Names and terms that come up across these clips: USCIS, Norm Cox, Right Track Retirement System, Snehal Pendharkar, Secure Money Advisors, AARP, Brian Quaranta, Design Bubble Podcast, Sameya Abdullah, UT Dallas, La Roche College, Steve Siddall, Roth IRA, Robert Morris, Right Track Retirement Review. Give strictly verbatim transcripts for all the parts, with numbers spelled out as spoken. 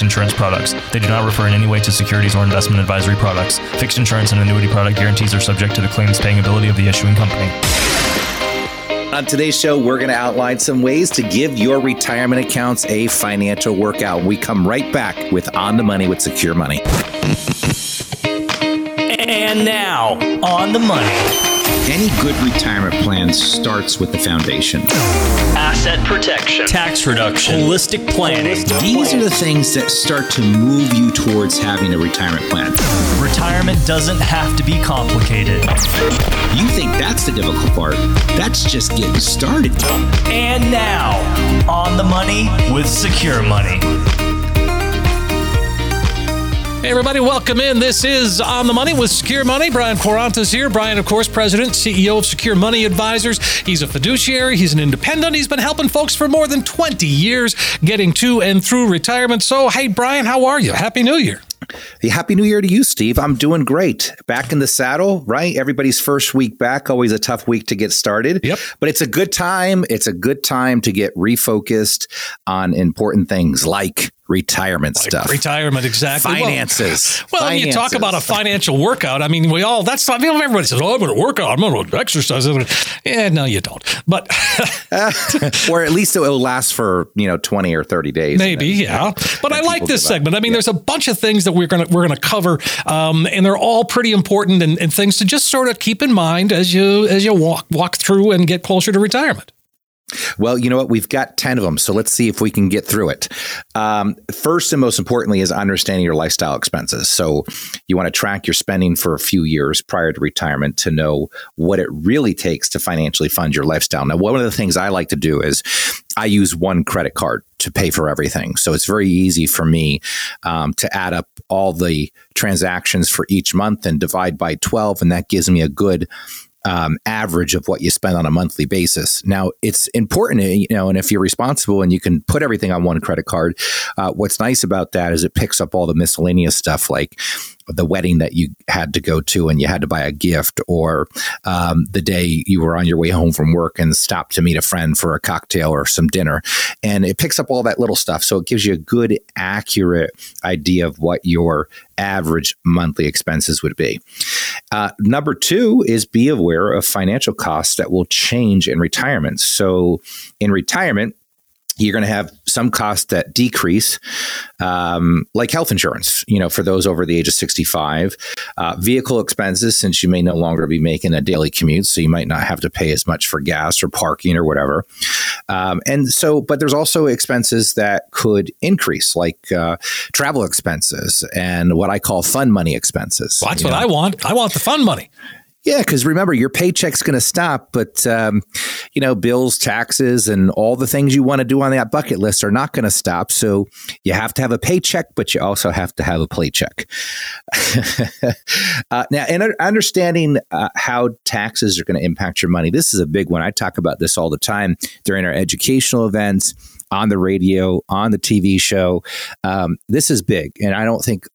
insurance products. They do not refer in any way to securities or investment advisory products. Fixed insurance and annuity product guarantees are subject to the claims paying ability of the issuing company. On today's show, we're going to outline some ways to give your retirement accounts a financial workout. We come right back with On the Money with Secure Money. And now, On the Money. Any good retirement plan starts with the foundation. Asset protection. Tax reduction. Holistic planning. Holistic These plan. are the things that start to move you towards having a retirement plan. Retirement doesn't have to be complicated. You think that's the difficult part. That's just getting started. And now, On the Money with Secure Money. Hey, everybody, welcome in. This is On the Money with Secure Money. Brian Quaranta's here. Brian, of course, president, C E O of Secure Money Advisors. He's a fiduciary. He's an independent. He's been helping folks for more than twenty years getting to and through retirement. So, hey, Brian, how are you? Happy New Year. Happy New Year to you, Steve. I'm doing great. Back in the saddle, right? Everybody's first week back, always a tough week to get started. Yep. But it's a good time. It's a good time to get refocused on important things like retirement like stuff. Retirement, exactly. Finances. Well, well Finances. When you talk about a financial workout, I mean, we all, that's, I mean, everybody says, oh, I'm going to work out, I'm going to exercise. Yeah, no, you don't. But uh, or at least it will last for, you know, twenty or thirty days. Maybe, yeah. yeah. But I like this segment. I mean, yeah. there's a bunch of things that we're going to we're going to cover, um, and they're all pretty important and, and things to just sort of keep in mind as you as you walk walk through and get closer to retirement. Well, you know what? We've got ten of them, so let's see if we can get through it. Um, first and most importantly is understanding your lifestyle expenses. So you want to track your spending for a few years prior to retirement to know what it really takes to financially fund your lifestyle. Now, one of the things I like to do is I use one credit card to pay for everything. So it's very easy for me um, to add up all the transactions for each month and divide by twelve, and that gives me a good Um, average of what you spend on a monthly basis. Now, it's important, you know, and if you're responsible and you can put everything on one credit card, uh, what's nice about that is it picks up all the miscellaneous stuff like the wedding that you had to go to and you had to buy a gift, or um, the day you were on your way home from work and stopped to meet a friend for a cocktail or some dinner. And it picks up all that little stuff. So it gives you a good, accurate idea of what your average monthly expenses would be. Uh, number two is be aware of financial costs that will change in retirement. So in retirement, you're going to have some costs that decrease, um, like health insurance, you know, for those over the age of sixty-five, uh, vehicle expenses, since you may no longer be making a daily commute. So you might not have to pay as much for gas or parking or whatever. Um, and so, but there's also expenses that could increase, like uh, travel expenses and what I call fun money expenses. Well, that's what know? I want. I want the fun money. Yeah, because remember, your paycheck's going to stop, but, um, you know, bills, taxes, and all the things you want to do on that bucket list are not going to stop. So you have to have a paycheck, but you also have to have a playcheck. uh, now, and understanding uh, how taxes are going to impact your money. This is a big one. I talk about this all the time during our educational events, on the radio, on the T V show. Um, this is big, and I don't think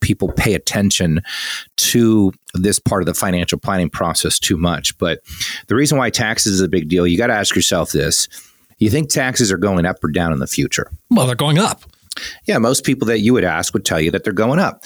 people pay attention to this part of the financial planning process too much. But the reason why taxes is a big deal, you got to ask yourself this. You think taxes are going up or down in the future? Well, they're going up. Yeah, most people that you would ask would tell you that they're going up.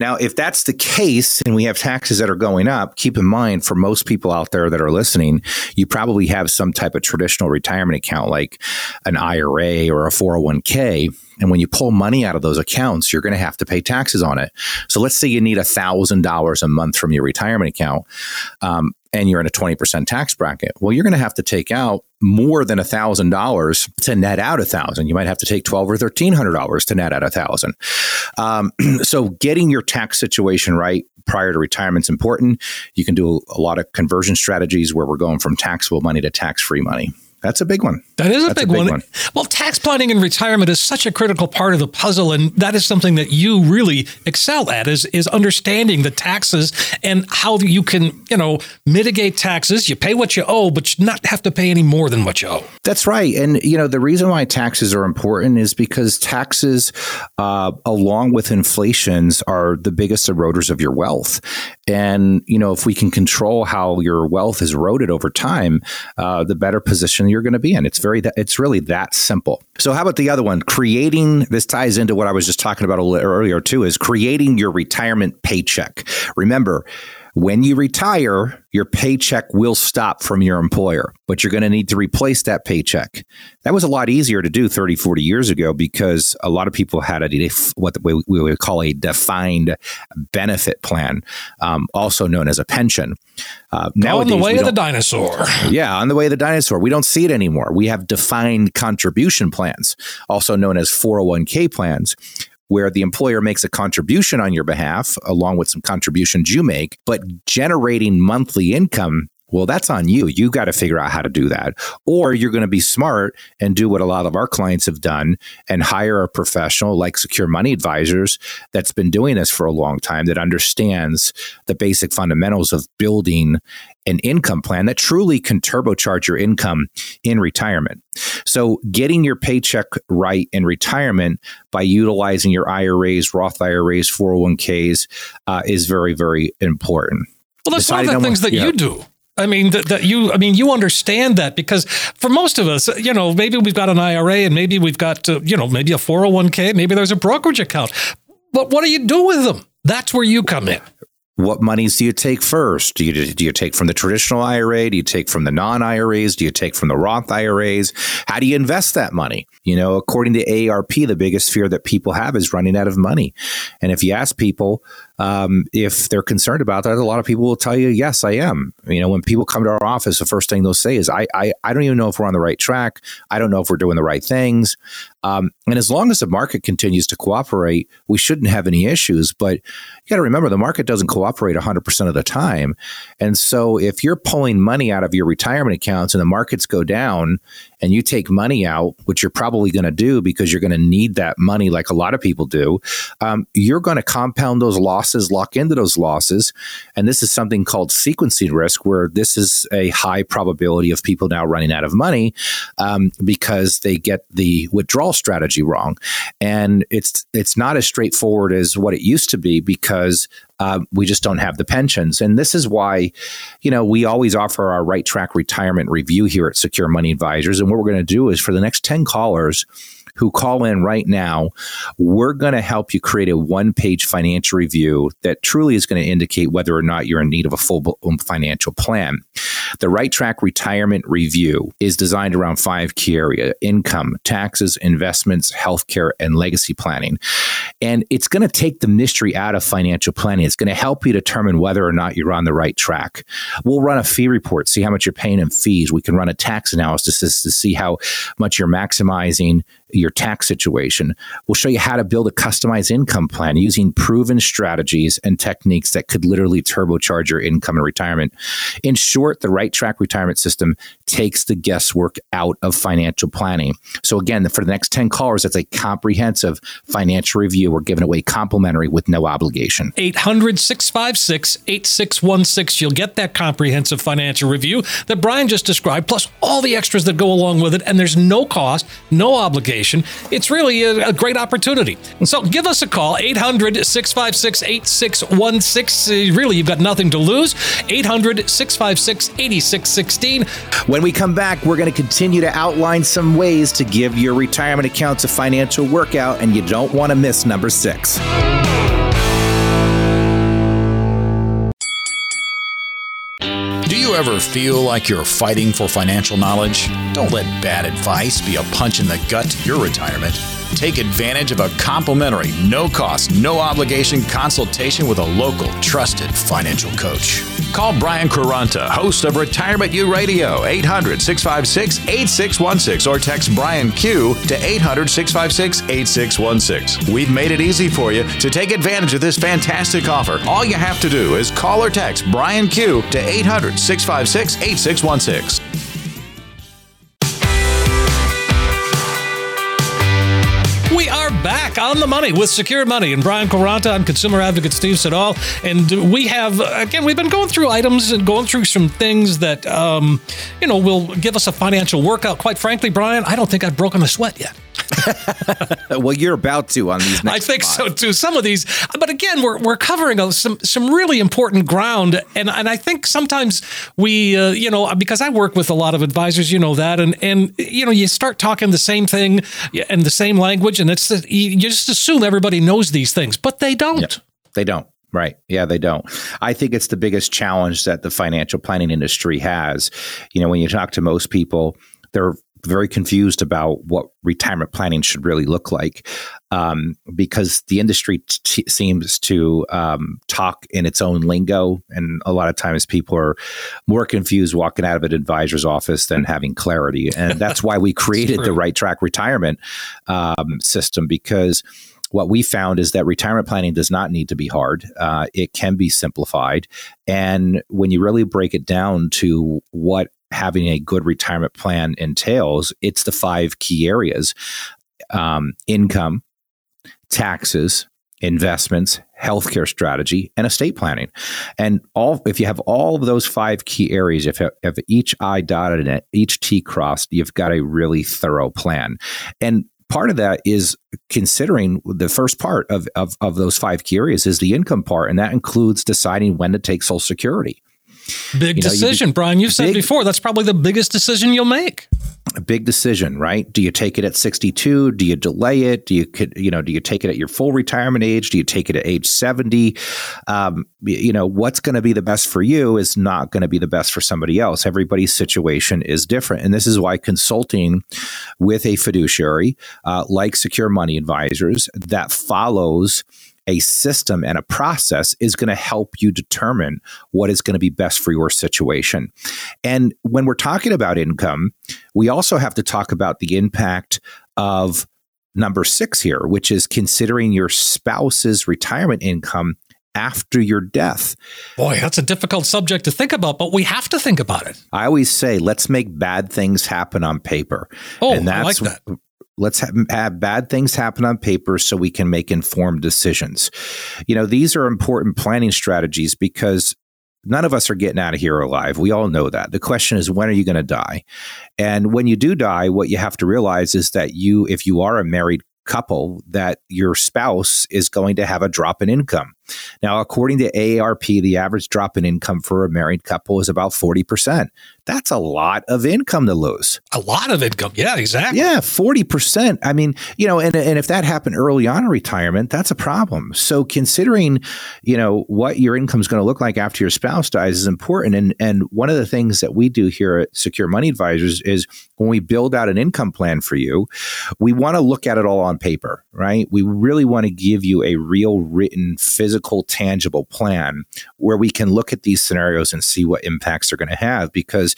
Now, if that's the case and we have taxes that are going up, keep in mind for most people out there that are listening, you probably have some type of traditional retirement account like an I R A or a four oh one k. And when you pull money out of those accounts, you're going to have to pay taxes on it. So let's say you need one thousand dollars a month from your retirement account, um, and you're in a twenty percent tax bracket. Well, you're going to have to take out more than one thousand dollars to net out one thousand dollars. You might have to take twelve hundred dollars or thirteen hundred dollars to net out one thousand dollars. Um, so getting your tax situation right prior to retirement is important. You can do a lot of conversion strategies where we're going from taxable money to tax-free money. That's a big one. That is a, big, a big one. one. Well, tax planning and retirement is such a critical part of the puzzle, and that is something that you really excel at is, is understanding the taxes and how you can, you know, mitigate taxes. You pay what you owe, but you not have to pay any more than what you owe. That's right. And, you know, the reason why taxes are important is because taxes, uh, along with inflations, are the biggest eroders of your wealth. And, you know, if we can control how your wealth is eroded over time, uh, the better position you're going to be in. It's very, th- it's really that simple. So how about the other one? Creating, this ties into what I was just talking about a little earlier too, is creating your retirement paycheck. Remember, when you retire, your paycheck will stop from your employer, but you're going to need to replace that paycheck. That was a lot easier to do thirty, forty years ago because a lot of people had a what we would call a defined benefit plan, um, also known as a pension. Uh, now on the way of the dinosaur. Yeah, on the way of the dinosaur. We don't see it anymore. We have defined contribution plans, also known as four oh one k plans, where the employer makes a contribution on your behalf, along with some contributions you make, but generating monthly income, well, that's on you. You got to figure out how to do that. Or you're going to be smart and do what a lot of our clients have done and hire a professional like Secure Money Advisors that's been doing this for a long time, that understands the basic fundamentals of building an income plan that truly can turbocharge your income in retirement. So getting your paycheck right in retirement by utilizing your I R As, Roth I R As, four oh one k's uh, is very, very important. Well, that's Deciding one of the things that yeah. you do. I mean, that, that you, I mean, you understand that because for most of us, you know, maybe we've got an I R A and maybe we've got, uh, you know, maybe a four oh one k, maybe there's a brokerage account, but what do you do with them? That's where you come in. What monies do you take first? Do you, do you take from the traditional I R A? Do you take from the non-I R As? Do you take from the Roth I R As? How do you invest that money? You know, according to A A R P, the biggest fear that people have is running out of money. And if you ask people um, if they're concerned about that, a lot of people will tell you, yes, I am. You know, when people come to our office, the first thing they'll say is, I I, I don't even know if we're on the right track. I don't know if we're doing the right things. Um, and as long as the market continues to cooperate, we shouldn't have any issues. But you got to remember, the market doesn't cooperate one hundred percent of the time. And so if you're pulling money out of your retirement accounts and the markets go down and you take money out, which you're probably going to do because you're going to need that money like a lot of people do, um, you're going to compound those losses, lock into those losses. And this is something called sequencing risk, where this is a high probability of people now running out of money um, because they get the withdrawal strategy wrong. And it's it's not as straightforward as what it used to be because uh, we just don't have the pensions. And this is why, you know, we always offer our Right Track Retirement Review here at Secure Money Advisors. And what we're going to do is, for the next ten callers who call in right now, we're going to help you create a one-page financial review that truly is going to indicate whether or not you're in need of a full financial plan. The Right Track Retirement Review is designed around five key areas: income, taxes, investments, healthcare, and legacy planning. And it's going to take the mystery out of financial planning. It's going to help you determine whether or not you're on the right track. We'll run a fee report, see how much you're paying in fees. We can run a tax analysis to see how much you're maximizing your tax situation. We'll show you how to build a customized income plan using proven strategies and techniques that could literally turbocharge your income in retirement. In short, the Right Track Retirement System takes the guesswork out of financial planning. So again, for the next ten callers, that's a comprehensive financial review. We're giving away complimentary with no obligation. eight hundred, six five six, eight six one six. You'll get that comprehensive financial review that Brian just described, plus all the extras that go along with it. And there's no cost, no obligation. It's really a, a great opportunity. So give us a call, eight hundred, six five six, eight six one six. Really, you've got nothing to lose. eight hundred, six five six, eight six one six. When we come back, we're going to continue to outline some ways to give your retirement accounts a financial workout, and you don't want to miss number six. Ever feel like you're fighting for financial knowledge? Don't let bad advice be a punch in the gut to your retirement. Take advantage of a complimentary, no-cost, no-obligation consultation with a local, trusted financial coach. Call Brian Quaranta, host of Retirement U Radio, eight hundred, six five six, eight six one six, or text Brian Q to eight hundred, six five six, eight six one six. We've made it easy for you to take advantage of this fantastic offer. All you have to do is call or text Brian Q to eight hundred, six five six, eight six one six. back on the money with Secure Money and Brian Quaranta. I'm consumer advocate Steve Siddall. And we have, again, we've been going through items and going through some things that, um, you know, will give us a financial workout. Quite frankly, Brian, I don't think I've broken a sweat yet. Well, you're about to on these next I think spots. So, too. Some of these. But again, we're we're covering some some really important ground. And, and I think sometimes we, uh, you know, because I work with a lot of advisors, you know that. And, and you know, you start talking the same thing and the same language. And it's the, you just assume everybody knows these things. But they don't. Yeah, they don't. Right. Yeah, they don't. I think it's the biggest challenge that the financial planning industry has. You know, when you talk to most people, they're very confused about what retirement planning should really look like, um, because the industry t- seems to um, talk in its own lingo. And a lot of times people are more confused walking out of an advisor's office than having clarity. And that's why we created the Right Track Retirement um, System, because what we found is that retirement planning does not need to be hard. Uh, it can be simplified. And when you really break it down to what having a good retirement plan entails, it's the five key areas: um, income, taxes, investments, healthcare strategy, and estate planning. And all, if you have all of those five key areas, if, if each I dotted and each T crossed, you've got a really thorough plan. And part of that is considering the first part of, of, of those five key areas is the income part. And that includes deciding when to take Social Security. Big you decision, know, you be, Brian. You've said big, before, that's probably the biggest decision you'll make. A big decision, right? Do you take it at sixty-two? Do you delay it? Do you, you know, do you take it at your full retirement age? Do you take it at age seventy? Um, you know, what's going to be the best for you is not going to be the best for somebody else. Everybody's situation is different. And this is why consulting with a fiduciary, uh, like Secure Money Advisors, that follows a system and a process is going to help you determine what is going to be best for your situation. And when we're talking about income, we also have to talk about the impact of number six here, which is considering your spouse's retirement income after your death. Boy, that's a difficult subject to think about, but we have to think about it. I always say, let's make bad things happen on paper. Oh, and that's, I like that. Let's have, have bad things happen on paper so we can make informed decisions. You know, these are important planning strategies because none of us are getting out of here alive. We all know that. The question is, when are you going to die? And when you do die, what you have to realize is that you, if you are a married couple, that your spouse is going to have a drop in income. Now, according to A A R P, the average drop in income for a married couple is about forty percent. That's a lot of income to lose. A lot of income. Yeah, exactly. Yeah, forty percent. I mean, you know, and, and if that happened early on in retirement, that's a problem. So considering, you know, what your income is going to look like after your spouse dies is important. And, and one of the things that we do here at Secure Money Advisors is when we build out an income plan for you, we want to look at it all on paper, right? We really want to give you a real written, physical, tangible plan where we can look at these scenarios and see what impacts they're going to have. Because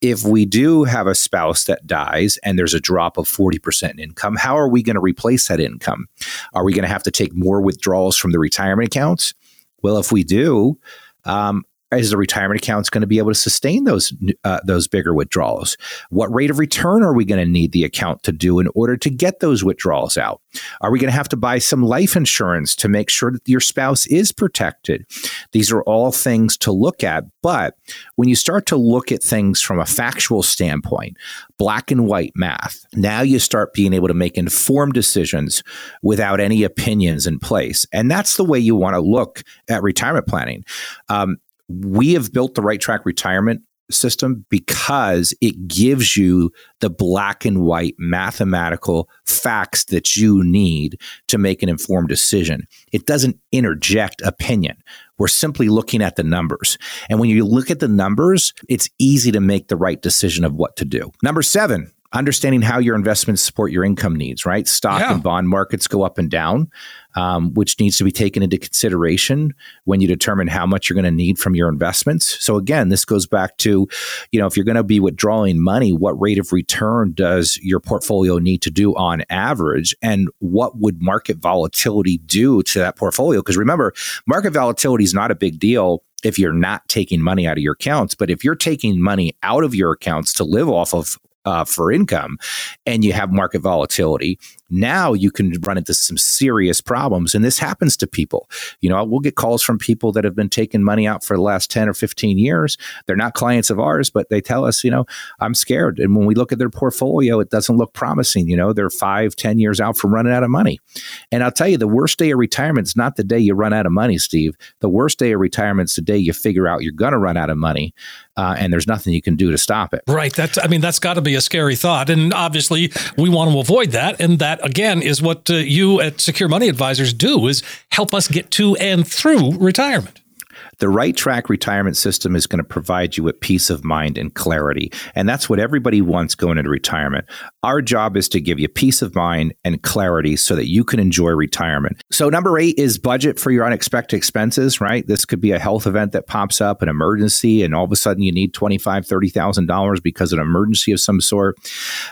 if we do have a spouse that dies and there's a drop of forty percent in income, how are we going to replace that income? Are we going to have to take more withdrawals from the retirement accounts? Well, if we do, um, is the retirement account going to be able to sustain those uh, those bigger withdrawals? What rate of return are we going to need the account to do in order to get those withdrawals out? Are we going to have to buy some life insurance to make sure that your spouse is protected? These are all things to look at. But when you start to look at things from a factual standpoint, black and white math, now you start being able to make informed decisions without any opinions in place. And that's the way you want to look at retirement planning. Um, We have built the Right Track Retirement System because it gives you the black and white mathematical facts that you need to make an informed decision. It doesn't interject opinion. We're simply looking at the numbers. And when you look at the numbers, it's easy to make the right decision of what to do. Number seven, understanding how your investments support your income needs, right? Stock yeah. and bond markets go up and down, um, which needs to be taken into consideration when you determine how much you're going to need from your investments. So again, this goes back to, you know, if you're going to be withdrawing money, what rate of return does your portfolio need to do on average? And what would market volatility do to that portfolio? Because remember, market volatility is not a big deal if you're not taking money out of your accounts. But if you're taking money out of your accounts to live off of, Uh, for income, and you have market volatility, Now you can run into some serious problems. And this happens to people. You know, we'll get calls from people that have been taking money out for the last ten or fifteen years. They're not clients of ours, but they tell us, you know, I'm scared. And when we look at their portfolio, it doesn't look promising. You know, they're five, ten years out from running out of money. And I'll tell you, the worst day of retirement is not the day you run out of money, Steve. The worst day of retirement is the day you figure out you're going to run out of money. Uh, and there's nothing you can do to stop it. Right. That's, I mean, that's got to be a scary thought. And obviously, we want to avoid that. And that, again, is what uh, you at Secure Money Advisors do, is help us get to and through retirement. The Right Track Retirement System is going to provide you with peace of mind and clarity. And that's what everybody wants going into retirement. Our job is to give you peace of mind and clarity so that you can enjoy retirement. So number eight is budget for your unexpected expenses, right? This could be a health event that pops up, an emergency, and all of a sudden you need twenty-five thousand dollars, thirty thousand dollars because of an emergency of some sort.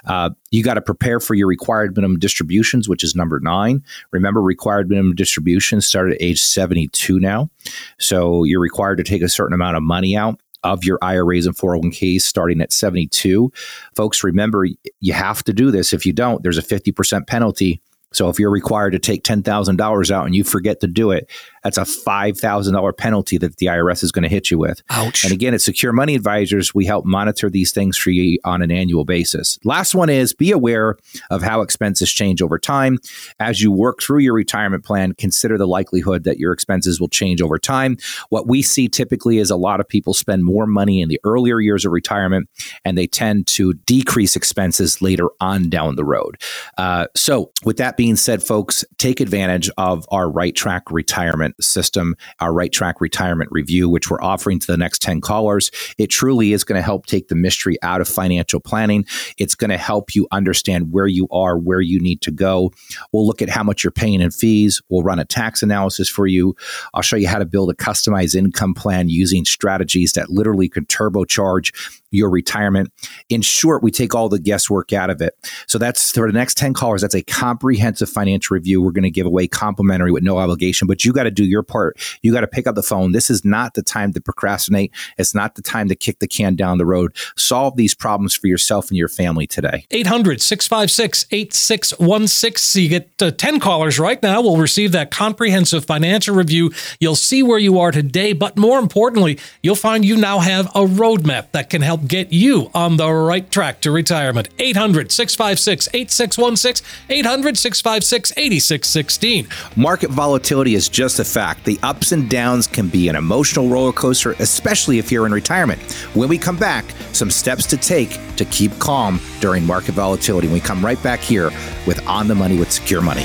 Uh, you got to prepare for your required minimum distributions, which is number nine. Remember, required minimum distributions start at age seventy-two now. So you're required to take a certain amount of money out of your I R As and four oh one k's starting at seventy-two. Folks, remember, you have to do this. If you don't, there's a fifty percent penalty. So if you're required to take ten thousand dollars out and you forget to do it, that's a five thousand dollars penalty that the I R S is going to hit you with. Ouch. And again, at Secure Money Advisors, we help monitor these things for you on an annual basis. Last one is be aware of how expenses change over time. As you work through your retirement plan, consider the likelihood that your expenses will change over time. What we see typically is a lot of people spend more money in the earlier years of retirement, and they tend to decrease expenses later on down the road. Uh, so with that being Being said, folks, take advantage of our Right Track Retirement System, our Right Track Retirement Review, which we're offering to the next ten callers. It truly is going to help take the mystery out of financial planning. It's going to help you understand where you are, where you need to go. We'll look at how much you're paying in fees. We'll run a tax analysis for you. I'll show you how to build a customized income plan using strategies that literally can turbocharge your retirement. In short, we take all the guesswork out of it. So that's for the next ten callers. That's a comprehensive financial review. We're going to give away complimentary with no obligation, but you got to do your part. You got to pick up the phone. This is not the time to procrastinate. It's not the time to kick the can down the road. Solve these problems for yourself and your family today. eight hundred, six five six, eight six one six. So you get uh, ten callers right now. We'll receive that comprehensive financial review. You'll see where you are today, but more importantly, you'll find you now have a roadmap that can help get you on the right track to retirement. eight hundred, six five six, eight six one six, eight hundred, six five six, eight six one six. Market volatility is just a fact. The ups and downs can be an emotional roller coaster, especially if you're in retirement. When we come back, some steps to take to keep calm during market volatility. We come right back here with On the Money with Secure Money.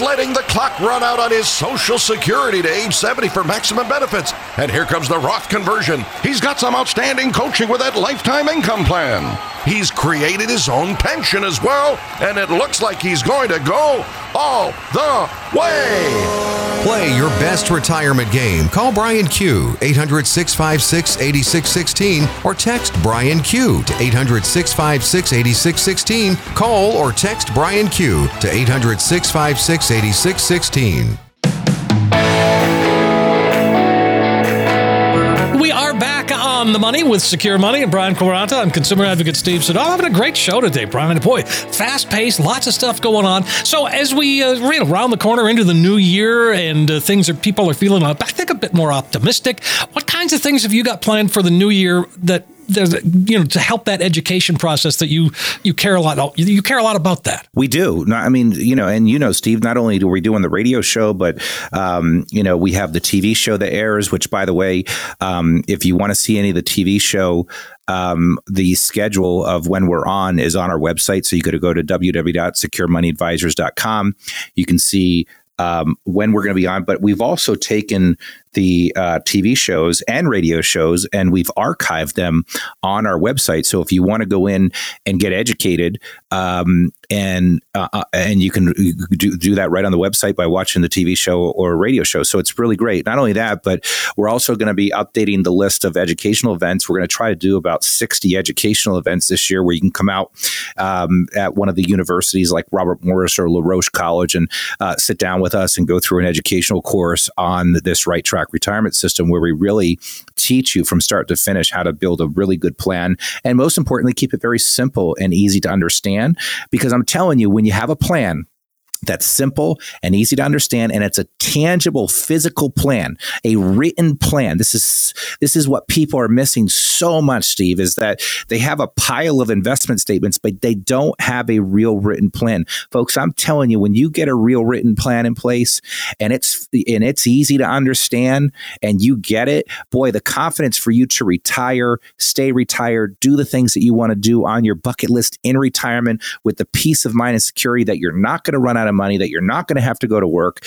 Letting the clock run out on his Social Security to age seventy for maximum benefits. And here comes the Roth conversion. He's got some outstanding coaching with that lifetime income plan. He's created his own pension as well, and it looks like he's going to go all the way. Play your best retirement game. Call Brian Q, eight hundred, six five six, eight six one six, or text Brian Q to eight hundred, six five six, eight six one six. Call or text Brian Q to eight hundred, six five six, eight six one six. On the Money with Secure Money and Brian Quaranta. I'm consumer advocate Steve Siddall. Having a great show today, Brian. Boy, fast paced, lots of stuff going on. So as we uh, round the corner into the new year and uh, things are people are feeling, I think, a bit more optimistic. What kinds of things have you got planned for the new year that There's, you know, to help that education process that you you care a lot you care a lot about that? We do. No, I mean, you know, and you know, Steve, not only do we do on the radio show, but um, you know, we have the T V show that airs. Which, by the way, um, if you want to see any of the T V show. Um, the schedule of when we're on is on our website. So you got to go to w w w dot secure money advisors dot com. You can see um, when we're going to be on. But we've also taken the uh, T V shows and radio shows, and we've archived them on our website. So if you want to go in and get educated, um, and uh, and you can do, do that right on the website by watching the T V show or radio show. So it's really great. Not only that, but we're also going to be updating the list of educational events. We're going to try to do about sixty educational events this year where you can come out um, at one of the universities like Robert Morris or La Roche College and uh, sit down with us and go through an educational course on this Right Track Track Retirement System, where we really teach you from start to finish how to build a really good plan. And most importantly, keep it very simple and easy to understand, because I'm telling you, when you have a plan that's simple and easy to understand, and it's a tangible physical plan, a written plan. This is this is what people are missing so much, Steve, is that they have a pile of investment statements, but they don't have a real written plan. Folks, I'm telling you, when you get a real written plan in place and it's and it's easy to understand and you get it, boy, the confidence for you to retire, stay retired, do the things that you want to do on your bucket list in retirement with the peace of mind and security that you're not going to run out of money, that you're not going to have to go to work.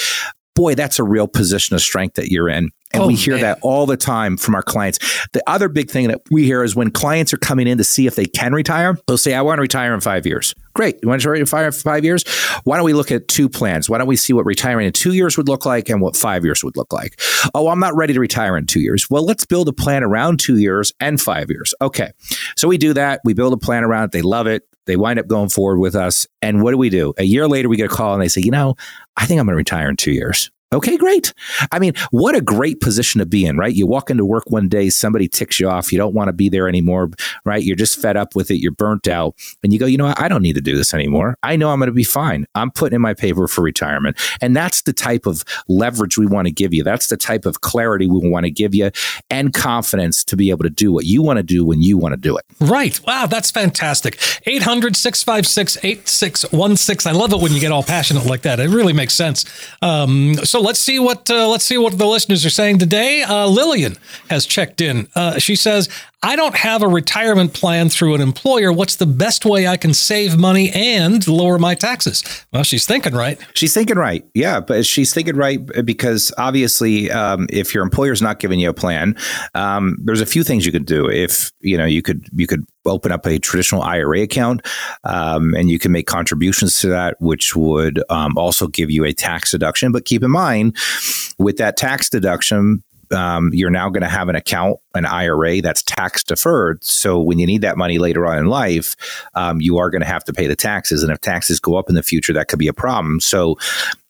Boy, that's a real position of strength that you're in. And oh, we hear man. that all the time from our clients. The other big thing that we hear is when clients are coming in to see if they can retire, they'll say, I want to retire in five years. Great. You want to retire in five years? Why don't we look at two plans? Why don't we see what retiring in two years would look like and what five years would look like? Oh, I'm not ready to retire in two years. Well, let's build a plan around two years and five years. Okay. So we do that. We build a plan around it. They love it. They wind up going forward with us. And what do we do? A year later, we get a call and they say, you know, I think I'm going to retire in two years. Okay, great. I mean, what a great position to be in, right? You walk into work one day, somebody ticks you off. You don't want to be there anymore, right? You're just fed up with it. You're burnt out. And you go, you know what? I don't need to do this anymore. I know I'm going to be fine. I'm putting in my paper for retirement. And that's the type of leverage we want to give you. That's the type of clarity we want to give you, and confidence to be able to do what you want to do when you want to do it. Right. Wow, that's fantastic. eight hundred, six five six, eight six one six. I love it when you get all passionate like that. It really makes sense. Um, so Let's see what uh, let's see what the listeners are saying today. Uh, Lillian has checked in. Uh, she says, I don't have a retirement plan through an employer. What's the best way I can save money and lower my taxes? Well, she's thinking right. She's thinking right. Yeah, but she's thinking right because obviously, um, if your employer's not giving you a plan, um, there's a few things you could do. If you know, you could you could open up a traditional I R A account, um, and you can make contributions to that, which would um, also give you a tax deduction. But keep in mind, with that tax deduction, Um, you're now going to have an account, an I R A that's tax deferred. So when you need that money later on in life, um, you are going to have to pay the taxes. And if taxes go up in the future, that could be a problem. So,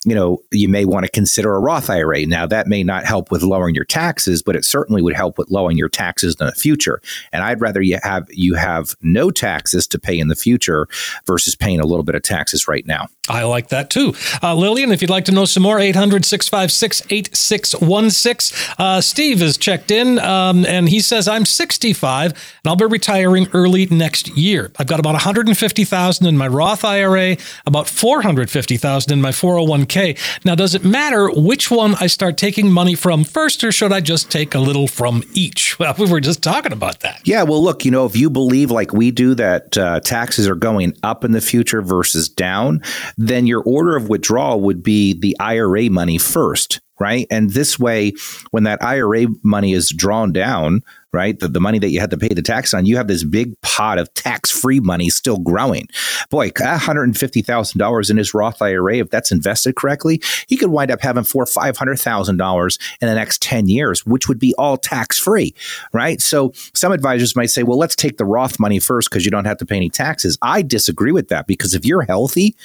you know, you may want to consider a Roth I R A. Now, that may not help with lowering your taxes, but it certainly would help with lowering your taxes in the future. And I'd rather you have you have no taxes to pay in the future versus paying a little bit of taxes right now. I like that, too. Uh, Lillian, if you'd like to know some more, eight hundred, six five six, eight six one six. Uh, Steve has checked in, um, and he says, I'm sixty-five, and I'll be retiring early next year. I've got about one hundred fifty thousand dollars in my Roth I R A, about four hundred fifty thousand dollars in my four oh one k. Okay. Now, does it matter which one I start taking money from first, or should I just take a little from each? Well, we were just talking about that. Yeah. Well, look, you know, if you believe like we do that uh, taxes are going up in the future versus down, then your order of withdrawal would be the I R A money first. Right. And this way, when that I R A money is drawn down, right, the, the money that you had to pay the tax on, you have this big pot of tax free money still growing. Boy, one hundred fifty thousand dollars in his Roth I R A, if that's invested correctly, he could wind up having four or five hundred thousand dollars in the next ten years, which would be all tax free. Right. So some advisors might say, well, let's take the Roth money first because you don't have to pay any taxes. I disagree with that, because if you're healthy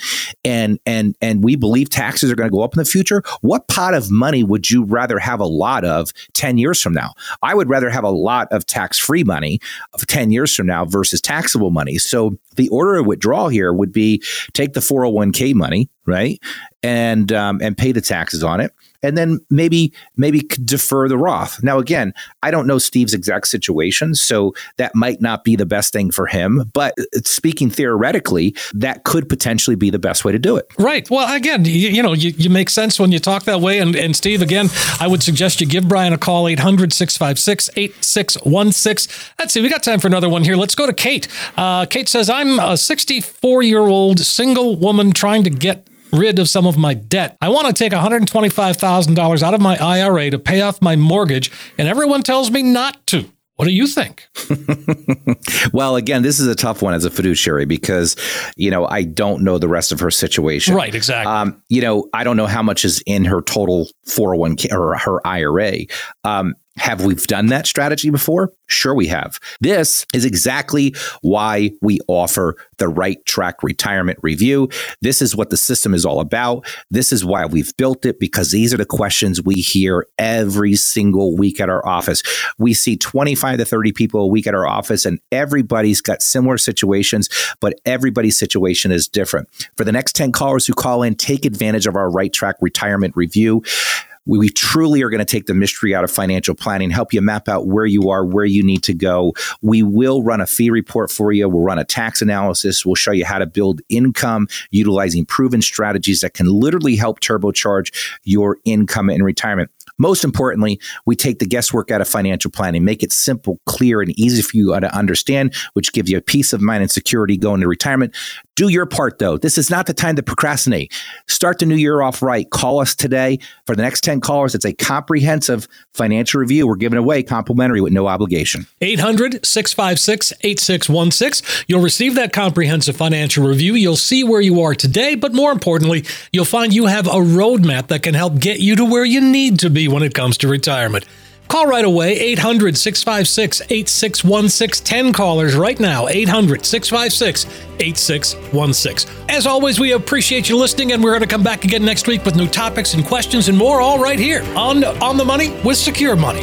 and and and we believe taxes are going to go up in the future, what pot of money? money would you rather have a lot of ten years from now? I would rather have a lot of tax-free money of ten years from now versus taxable money. So the order of withdrawal here would be take the four oh one k money, right, and um, and pay the taxes on it, and then maybe maybe defer the Roth. Now, again, I don't know Steve's exact situation, so that might not be the best thing for him. But speaking theoretically, that could potentially be the best way to do it. Right. Well, again, you, you know, you, you make sense when you talk that way. And, and Steve, again, I would suggest you give Brian a call, eight hundred, six five six, eight six one six. Let's see. We got time for another one here. Let's go to Kate. Uh, Kate says, I'm a sixty-four-year-old single woman trying to get rid of some of my debt. I want to take one hundred twenty-five thousand dollars out of my I R A to pay off my mortgage, and everyone tells me not to. What do you think? Well, again, this is a tough one as a fiduciary because, you know, I don't know the rest of her situation. Right, exactly. Um, you know, I don't know how much is in her total four oh one k or her I R A. Um, Have we done that strategy before? Sure we have. This is exactly why we offer the Right Track Retirement Review. This is what the system is all about. This is why we've built it, because these are the questions we hear every single week at our office. We see twenty-five to thirty people a week at our office, and everybody's got similar situations, but everybody's situation is different. For the next ten callers who call in, take advantage of our Right Track Retirement Review. We truly are going to take the mystery out of financial planning, help you map out where you are, where you need to go. We will run a fee report for you. We'll run a tax analysis. We'll show you how to build income utilizing proven strategies that can literally help turbocharge your income in retirement. Most importantly, we take the guesswork out of financial planning, make it simple, clear, and easy for you to understand, which gives you a peace of mind and security going to retirement. Do your part, though. This is not the time to procrastinate. Start the new year off right. Call us today. For the next ten callers, it's a comprehensive financial review. We're giving away complimentary with no obligation. eight hundred, six five six, eight six one six. You'll receive that comprehensive financial review. You'll see where you are today, but more importantly, you'll find you have a roadmap that can help get you to where you need to be when it comes to retirement. Call right away, eight hundred, six five six, eight six one six. ten callers right now, eight hundred, six five six, eight six one six. As always, we appreciate you listening, and we're going to come back again next week with new topics and questions and more, all right here on On the Money with Secure Money.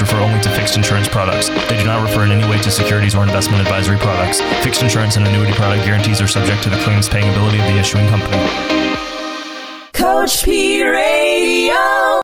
refer only to fixed insurance products. They do not refer in any way to securities or investment advisory products. Fixed insurance and annuity product guarantees are subject to the claims paying ability of the issuing company. Coach P Radio.